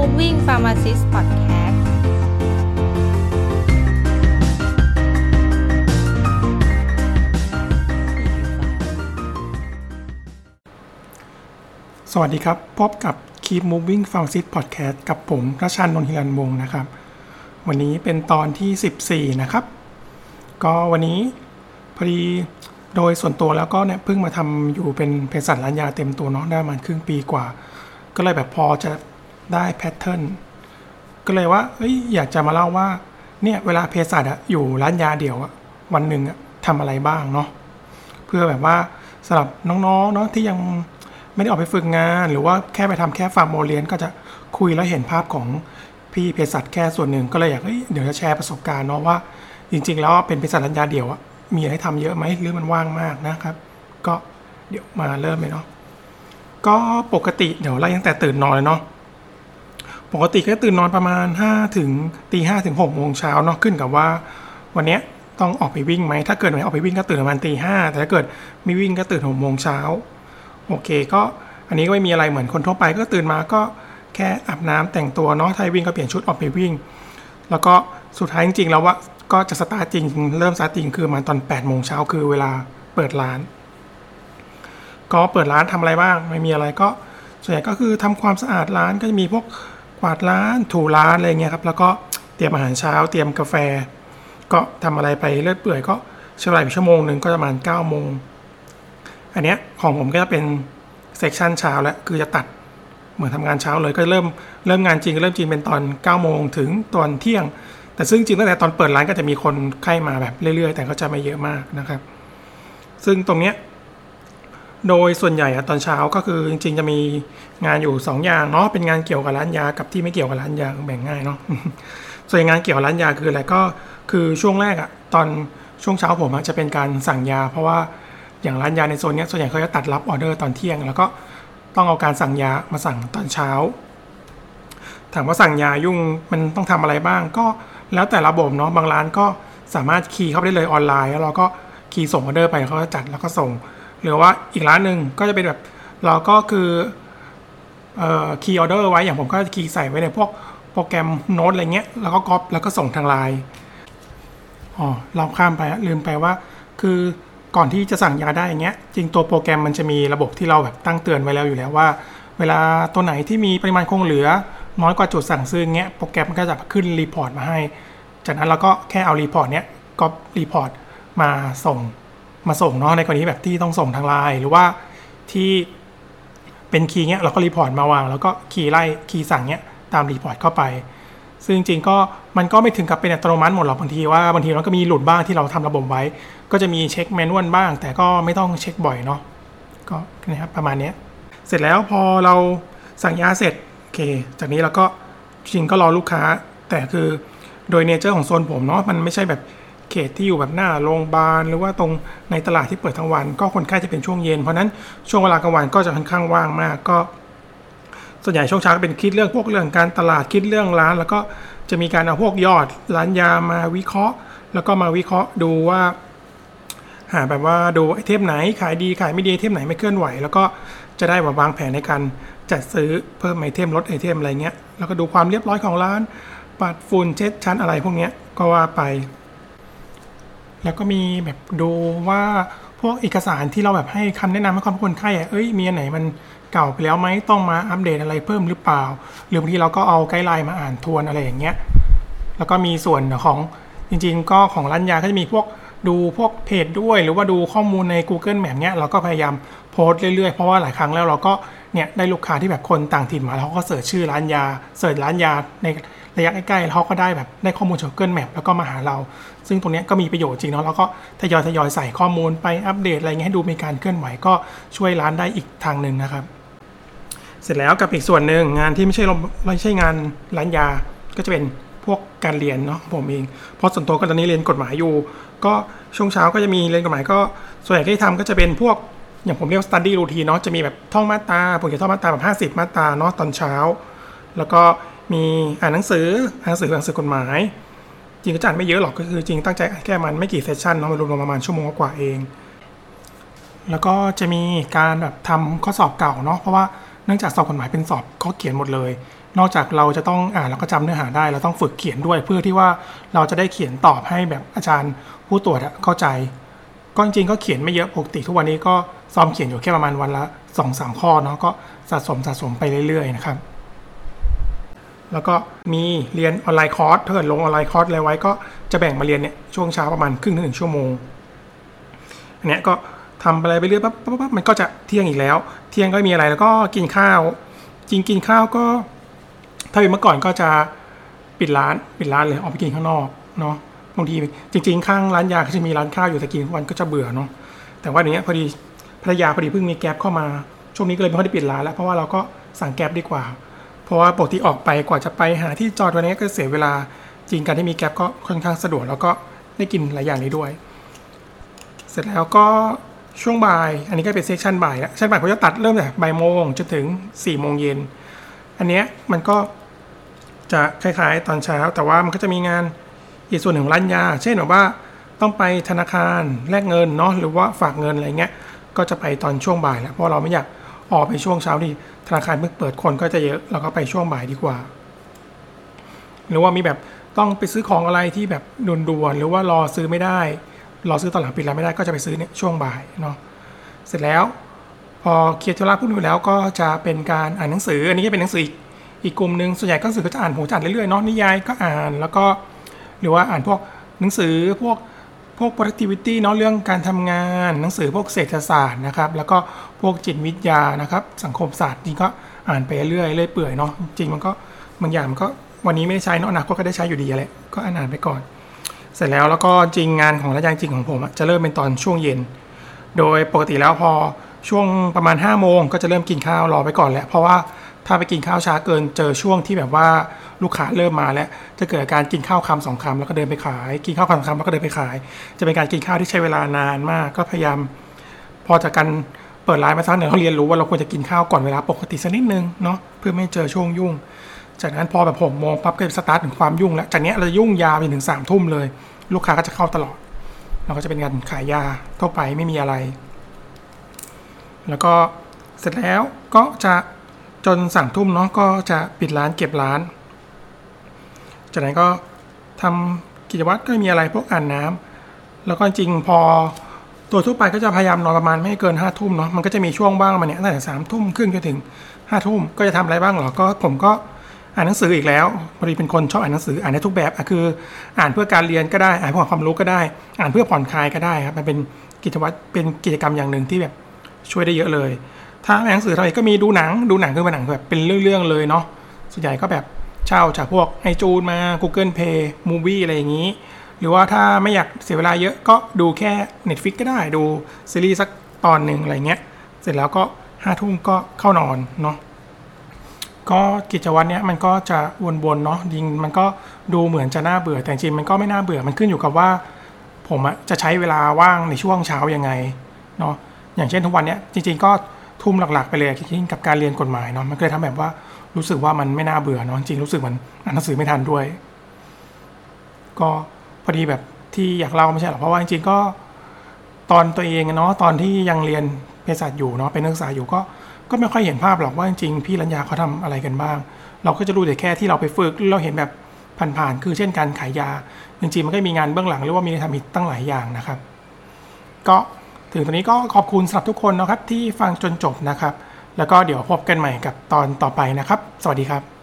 Moving Pharmacist Podcastสวัสดีครับพบกับ Keep Moving Pharmacist Podcast กับผมรัชชันนนท์ฮิรัญวงศ์นะครับวันนี้เป็นตอนที่14นะครับก็วันนี้พอดีโดยส่วนตัวแล้วก็เนี่ยเพิ่งมาทำอยู่เป็นเภสัชร้านยาเต็มตัวเนาะได้มาครึ่งปีกว่าก็เลยแบบพอจะได้แพทเทิร์นก็เลยว่าอยากจะมาเล่าว่าเนี่ยเวลาเภสัชอยู่ร้านยาเดี่ยววันหนึ่งทำอะไรบ้างเนาะเพื่อแบบว่าสำหรับน้องๆเนาะที่ยังไม่ได้ออกไปฝึกงานหรือว่าแค่ไปทำแค่ฟาร์มโมเลียนก็จะคุยแล้วเห็นภาพของพี่เภสัชแค่ส่วนหนึ่งก็เลยอยากเดี๋ยวจะแชร์ประสบการณ์เนาะว่าจริงๆแล้วเป็นเภสัชร้านยาเดี่ยวมีอะไรให้ทำเยอะไหมหรือมันว่างมากนะครับก็เดี๋ยวมาเริ่มเลยเนาะก็ปกติเดี๋ยวไล่ตั้งแต่ตื่นนอนเลยเนาะปกติก็ตื่นนอนประมาณ5 ถึง 6 โมงเช้าเนาะขึ้นกับว่าวันเนี้ยต้องออกไปวิ่งไหมถ้าเกิดไม่ออกไปวิ่งก็ตื่นประมาณ 5 แต่ถ้าเกิดไม่วิ่งก็ตื่น 6 โมงเช้าโอเคก็อันนี้ก็ไม่มีอะไรเหมือนคนทั่วไปก็ตื่นมาก็แค่อาบน้ำแต่งตัวเนาะถ้าวิ่งก็เปลี่ยนชุดออกไปวิ่งแล้วก็สุดท้ายจริงๆแล้วว่าก็จะสตาร์ทจริงเริ่มสตาร์ทจริงคือมาตอน 8 โมงเช้าคือเวลาเปิดร้านก็เปิดร้านทำอะไรบ้างไม่มีอะไรก็ส่วนใหญ่ก็คือทำความสะอาดร้านก็จะมีพวกกวาดร้านถูร้านอะไรเงี้ยครับแล้วก็เตรียมอาหารเช้าเตรียมกาแฟก็ทำอะไรไปเรื่อยเปื่อยก็ใช้เวลาชั่วโมงนึงก็ประมาณ 9 โมงอันเนี้ยของผมก็จะเป็นเซกชันเช้าแล้วคือจะตัดเหมือนทำงานเช้าเลยก็เริ่มงานจริงเป็นตอน 9 โมงถึงตอนเที่ยงแต่ซึ่งจริงตั้งแต่ตอนเปิดร้านก็จะมีคนไข้มาแบบเรื่อยๆแต่ก็จะไม่เยอะมากนะครับซึ่งตรงเนี้ยโดยส่วนใหญ่ตอนเช้าก็คือจริงๆจะมีงานอยู่2อย่างเนาะเป็นงานเกี่ยวกับร้านยากับที่ไม่เกี่ยวกับร้านยาแบ่งง่ายเนาะส่วนงานเกี่ยวกับร้านยาคืออะไรก็คือช่วงแรกตอนช่วงเช้าผมจะเป็นการสั่งยาเพราะว่าอย่างร้านยาในโซนนี้ส่วนใหญ่เขาจะตัดรับออเดอร์ตอนเที่ยงแล้วก็ต้องเอาการสั่งยามาสั่งตอนเช้าถามว่าสั่งยายุ่งมันต้องทำอะไรบ้างก็แล้วแต่ระบบเนาะบางร้านก็สามารถคีย์เข้าได้เลยออนไลน์แล้วเราก็คีย์ส่งออเดอร์ไปเขาจัดแล้วก็ส่งหรือว่าอีกร้านนึงก็จะเป็นแบบเราก็คือคีย์ออเดอร์ไว้อย่างผมก็คีย์ใส่ไว้ในพวกโปรแกรมโน้ตอะไรเงี้ยแล้วก็ก๊อปแล้วก็ส่งทางไลน์อ๋อเราข้ามไปลืมไปว่าคือก่อนที่จะสั่งยาได้อย่างเงี้ยจริงตัวโปรแกรมมันจะมีระบบที่เราแบบตั้งเตือนไว้แล้วอยู่แล้วว่าเวลาตัวไหนที่มีปริมาณคงเหลือน้อยกว่าจุดสั่งซื้ออย่างเงี้ยโปรแกรมมันก็จะขึ้นรีพอร์ตมาให้จากนั้นเราก็แค่เอารีพอร์ตเนี้ยก็รีพอร์ตมาส่งเนาะในกรณีแบบที่ต้องส่งทางไลน์หรือว่าที่เป็นคีย์เงี้ยเราก็รีพอร์ตมาวางแล้วก็คีย์ไล่คีย์สั่งเงี้ยตามรีพอร์ตเข้าไปซึ่งจริงก็มันก็ไม่ถึงกับเป็นอัตโนมัติหมดหรอกบางทีมันก็มีหลุดบ้างที่เราทำระบบไว้ก็จะมีเช็คแมนนวลบ้างแต่ก็ไม่ต้องเช็คบ่อยเนาะก็นะครับประมาณนี้เสร็จแล้วพอเราสั่งยาเสร็จโอเคจากนี้เราก็จริงก็รอลูกค้าแต่คือโดยเนเจอร์ของโซนผมเนาะมันไม่ใช่แบบเขตที่อยู่แบบหน้าโรงพยาบาลหรือว่าตรงในตลาดที่เปิดทั้งวันก็คนไข้จะเป็นช่วงเย็นเพราะนั้นช่วงเวลากลางวันก็จะค่อนข้างว่างมากก็ส่วนใหญ่ช่วงเช้าเป็นคิดเรื่องพวกเรื่องการตลาดคิดเรื่องร้านแล้วก็จะมีการเอาพวกยอดร้านยามาวิเคราะห์แล้วก็มาวิเคราะห์ดูว่าหาแบบว่าดูไอเทมไหนขายดีขายไม่ดีไอเทมไหนไม่เคลื่อนไหวแล้วก็จะได้วางแผนในการจัดซื้อเพิ่มไอเทมลดไอเทมอะไรเงี้ยแล้วก็ดูความเรียบร้อยของร้านปัดฝุ่นเช็ดชั้นอะไรพวกเนี้ยก็ว่าไปแล้วก็มีแบบดูว่าพวกเอกสารที่เราแบบให้คำแนะนำให้คนไข้มีอันไหนมันเก่าไปแล้วไหมต้องมาอัปเดตอะไรเพิ่มหรือเปล่าหรือบางทีเราก็เอาไกด์ไลน์มาอ่านทวนอะไรอย่างเงี้ยแล้วก็มีส่วนของจริงๆก็ของร้านยาก็จะมีพวกดูพวกเพจด้วยหรือว่าดูข้อมูลใน Google Map เนี้ยเราก็พยายามโพสต์เรื่อยๆเพราะว่าหลายครั้งแล้วเราก็เนี่ยได้ลูกค้าที่แบบคนต่างถิ่นมาแล้วเขาก็เสิร์ชชื่อร้านยาเสิร์ชร้านยาในระยะใกล้ๆแล้วเขาก็ได้แบบได้ข้อมูลจาก Google Map แล้วก็มาหาเราซึ่งตรงนี้ก็มีประโยชน์จริงเนาะแล้วก็ทยอยใส่ข้อมูลไปอัปเดตอะไรเงี้ยให้ดูมีการเคลื่อนไหวก็ช่วยร้านได้อีกทางนึงนะครับเสร็จแล้วกับอีกส่วนนึงงานที่ไม่ใช่งานร้านยาก็จะเป็นพวกการเรียนเนาะผมเองเพราะส่วนตัวก็ตอนนี้เรียนกฎหมายอยู่ก็ช่วงเช้าก็จะมีเรียนกฎหมายก็ส่วนใหญ่ที่ทำก็จะเป็นพวกอย่างผมเรียก study routine เนาะจะมีแบบท่องมาตราผมจะท่องมาตราแบบ50มาตราเนาะตอนเช้าแล้วก็มีอ่านหนังสือกฎหมายจริงก็อ่านไม่เยอะหรอกก็คือจริงตั้งใจแค่มันไม่กี่เซสชั่นเนาะมันรวมประมาณชั่วโมงกว่าเองแล้วก็จะมีการแบบทำข้อสอบเก่าเนาะเพราะว่าเนื่องจากสอบกฎหมายเป็นสอบข้อเขียนหมดเลย นอกจากเราจะต้องอ่านแล้วก็จำเนื้อหาได้เราต้องฝึกเขียนด้วยเพื่อที่ว่าเราจะได้เขียนตอบให้แบบอาจารย์ผู้ตรวจเข้าใจก็จริงๆก็เขียนไม่เยอะปกติทุกวันนี้ก็ซ้อมเขียนอยู่แค่ประมาณวันละ 2-3 ข้อเนาะก็สะสมไปเรื่อยๆนะครับแล้วก็มีเรียนออนไลน์คอร์สถ้าเกิดลงออนไลน์คอร์สอะไรไว้ก็จะแบ่งมาเรียนเนี่ยช่วงเช้าประมาณครึ่งถึง1ชั่วโมงอันเนี้ยก็ทำอะไรไปเรื่อยปั๊บมันก็จะเที่ยงอีกแล้วเที่ยงก็มีอะไรแล้วก็กินข้าวจริงกินข้าวก็ถ้าเป็นเมื่อก่อนก็จะปิดร้านเลยออกไปกินข้างนอกเนาะบางทีจริงๆข้างร้านยาก็จะมีร้านข้าวอยู่แต่กินทุกวันก็จะเบื่อเนาะแต่ว่าอย่างเงี้ยพอดีภรรยาพอดีเพิ่งมีแก๊ปเข้ามาช่วงนี้ก็เลยไม่ค่อยได้ปิดร้านแล้วเพราะว่าเราก็สั่งแก๊ปดีกว่าเพราะว่าปกติออกไปกว่าจะไปหาที่จอดวันนี้ก็เสียเวลาจริงการที่มีแก๊ปก็ค่อนข้างสะดวกแล้วก็ได้กินหลายอย่างนี้ด้วยเสร็จแล้วก็ช่วงบ่ายอันนี้ก็เป็นเซสชั่นบ่ายแล้วเซสชั่นบ่ายเขาจะตัดเริ่มจากบ่ายโมงจนถึงสี่โมงเย็นอันเนี้ยมันก็จะคล้ายๆตอนเช้าแต่ว่ามันก็จะมีงานอีกส่วนหนึ่งร้านยาเช่นว่าต้องไปธนาคารแลกเงินเนาะหรือว่าฝากเงินอะไรเงี้ยก็จะไปตอนช่วงบ่ายแล้วเพราะเราไม่อยากออกไปช่วงเช้านี่ธนาคารเพิ่งเปิดคนก็จะเยอะเราก็ไปช่วงบ่ายดีกว่าหรือว่ามีแบบต้องไปซื้อของอะไรที่แบบด่วนๆหรือว่ารอซื้อไม่ได้รอซื้อตอนหลังปิดร้านไม่ได้ก็จะไปซื้อเนี่ยช่วงบ่ายเนาะเสร็จแล้วพอเคลียร์ธุระพวกนี้แล้วก็จะเป็นการอ่านหนังสืออันนี้ก็เป็นหนังสืออีกกลุ่มนึงส่วนใหญ่ก็หนังสือก็จะอ่านผมจะอ่านเรื่อยๆเนาะนิยายก็อ่านแล้วก็หรือว่าอ่านพวกหนังสือพวก productivity เนาะเรื่องการทำงานหนังสือพวกเศรษฐศาสตร์นะครับแล้วก็พวกจิตวิทยานะครับสังคมศาสตร์จริงก็อ่านไปเรื่อยๆเปื่อยเนาะจริงมันก็บางอย่างมันก็วันนี้ไม่ได้ใช้เนาะอนาคตก็ได้ใช้อยู่ดีแหละก็อ่านไปก่อนเสร็จแล้วก็จริงงานของร้านยาจริงของผมจะเริ่มเป็นตอนช่วงเย็นโดยปกติแล้วพอช่วงประมาณ 5 โมงก็จะเริ่มกินข้าวรอไปก่อนแหละเพราะว่าถ้าไปกินข้าวช้าเกินเจอช่วงที่แบบว่าลูกค้าเริ่มมาแล้วจะเกิดการกินข้าวคำสองคำแล้วก็เดินไปขายกินข้าวคำสองคำแล้วก็เดินไปขายจะเป็นการกินข้าวที่ใช้เวลานานมากก็พยายามพอจากการเปิดร้านมาสักหน่อยเราเรียนรู้ว่าเราควรจะกินข้าวก่อนเวลาปกติสักนิดนึงเนาะเพื่อไม่เจอช่วงยุ่งจากนั้นพอแบบผมมองปั๊บก็สตาร์ทถึงความยุ่งแล้วจากนี้เราจะยุ่งยาวไปถึง 3 ทุ่มเลยลูกค้าก็จะเข้าตลอดเราก็จะเป็นการขายยาทั่วไปไม่มีอะไรแล้วก็เสร็จแล้วก็จะจน 3 ทุ่มเนาะก็จะปิดร้านเก็บร้านจากนั้นก็ทำกิจวัตรก็มีอะไรพวกอ่านน้ำแล้วก็จริงพอตัวทั่วไปก็จะพยายามนอนประมาณไม่เกิน 5 ทุ่มเนาะมันก็จะมีช่วงว่างมาเนี่ยตั้งแต่ 3 ทุ่มครึ่งจนถึง 5 ทุ่มก็จะทำอะไรบ้างหรอก็ผมก็อ่านหนังสืออีกแล้วพอดีเป็นคนชอบอ่านหนังสืออ่านได้ทุกแบบคืออ่านเพื่อการเรียนก็ได้อ่านเพื่อความรู้ก็ได้อ่านเพื่อผ่อนคลายก็ได้ครับมันเป็นกิจวัตรเป็นกิจกรรมอย่างนึงที่แบบช่วยได้เยอะเลยถ้าอ่านหนังสืออะไรก็มีดูหนังคือหนังแบบเป็นเรื่องๆเลยเนาะส่วนใหญ่ก็แบบเช่าจากพวก iTunes มา Google Play Movie อะไรอย่างนี้หรือว่าถ้าไม่อยากเสียเวลาเยอะก็ดูแค่ Netflix ก็ได้ดูซีรีส์สักตอนนึงอะไรเงี้ยเสร็จแล้วก็ 5 ทุ่มก็เข้านอนเนาะก็กิจวัตรเนี้ยมันก็จะวนๆเนาะยิงมันก็ดูเหมือนจะน่าเบื่อแต่จริงมันก็ไม่น่าเบื่อมันขึ้นอยู่กับว่าผมอะจะใช้เวลาว่างในช่วงเช้ายังไงเนาะอย่างเช่นทุกวันเนี้ยจริงๆก็ทุ่มหลักๆไปเลยยิ่งกับการเรียนกฎหมายเนาะมันก็เลยทำแบบว่ารู้สึกว่ามันไม่น่าเบื่อเนาะจริงรู้สึกเหมือนอ่านหนังสือไม่ทันด้วยก็พอดีแบบที่อยากเล่าไม่ใช่หรอกเพราะว่าจริงๆก็ตอนตัวเองเนาะตอนที่ยังเรียนเภสัชอยู่เนาะเป็นนักศึกษาอยู่ก็ไม่ค่อยเห็นภาพหรอกว่าจริงๆพี่รัญญาเขาทำอะไรกันบ้างเราก็จะรู้แต่แค่ที่เราไปฝึกเราเห็นแบบผ่านๆคือเช่นการขายยาจริงๆมันก็มีงานเบื้องหลังหรือว่ามีทำอีกตั้งหลายอย่างนะครับก็ถึงตอนนี้ก็ขอบคุณสำหรับทุกคนนะครับที่ฟังจนจบนะครับแล้วก็เดี๋ยวพบกันใหม่กับตอนต่อไปนะครับสวัสดีครับ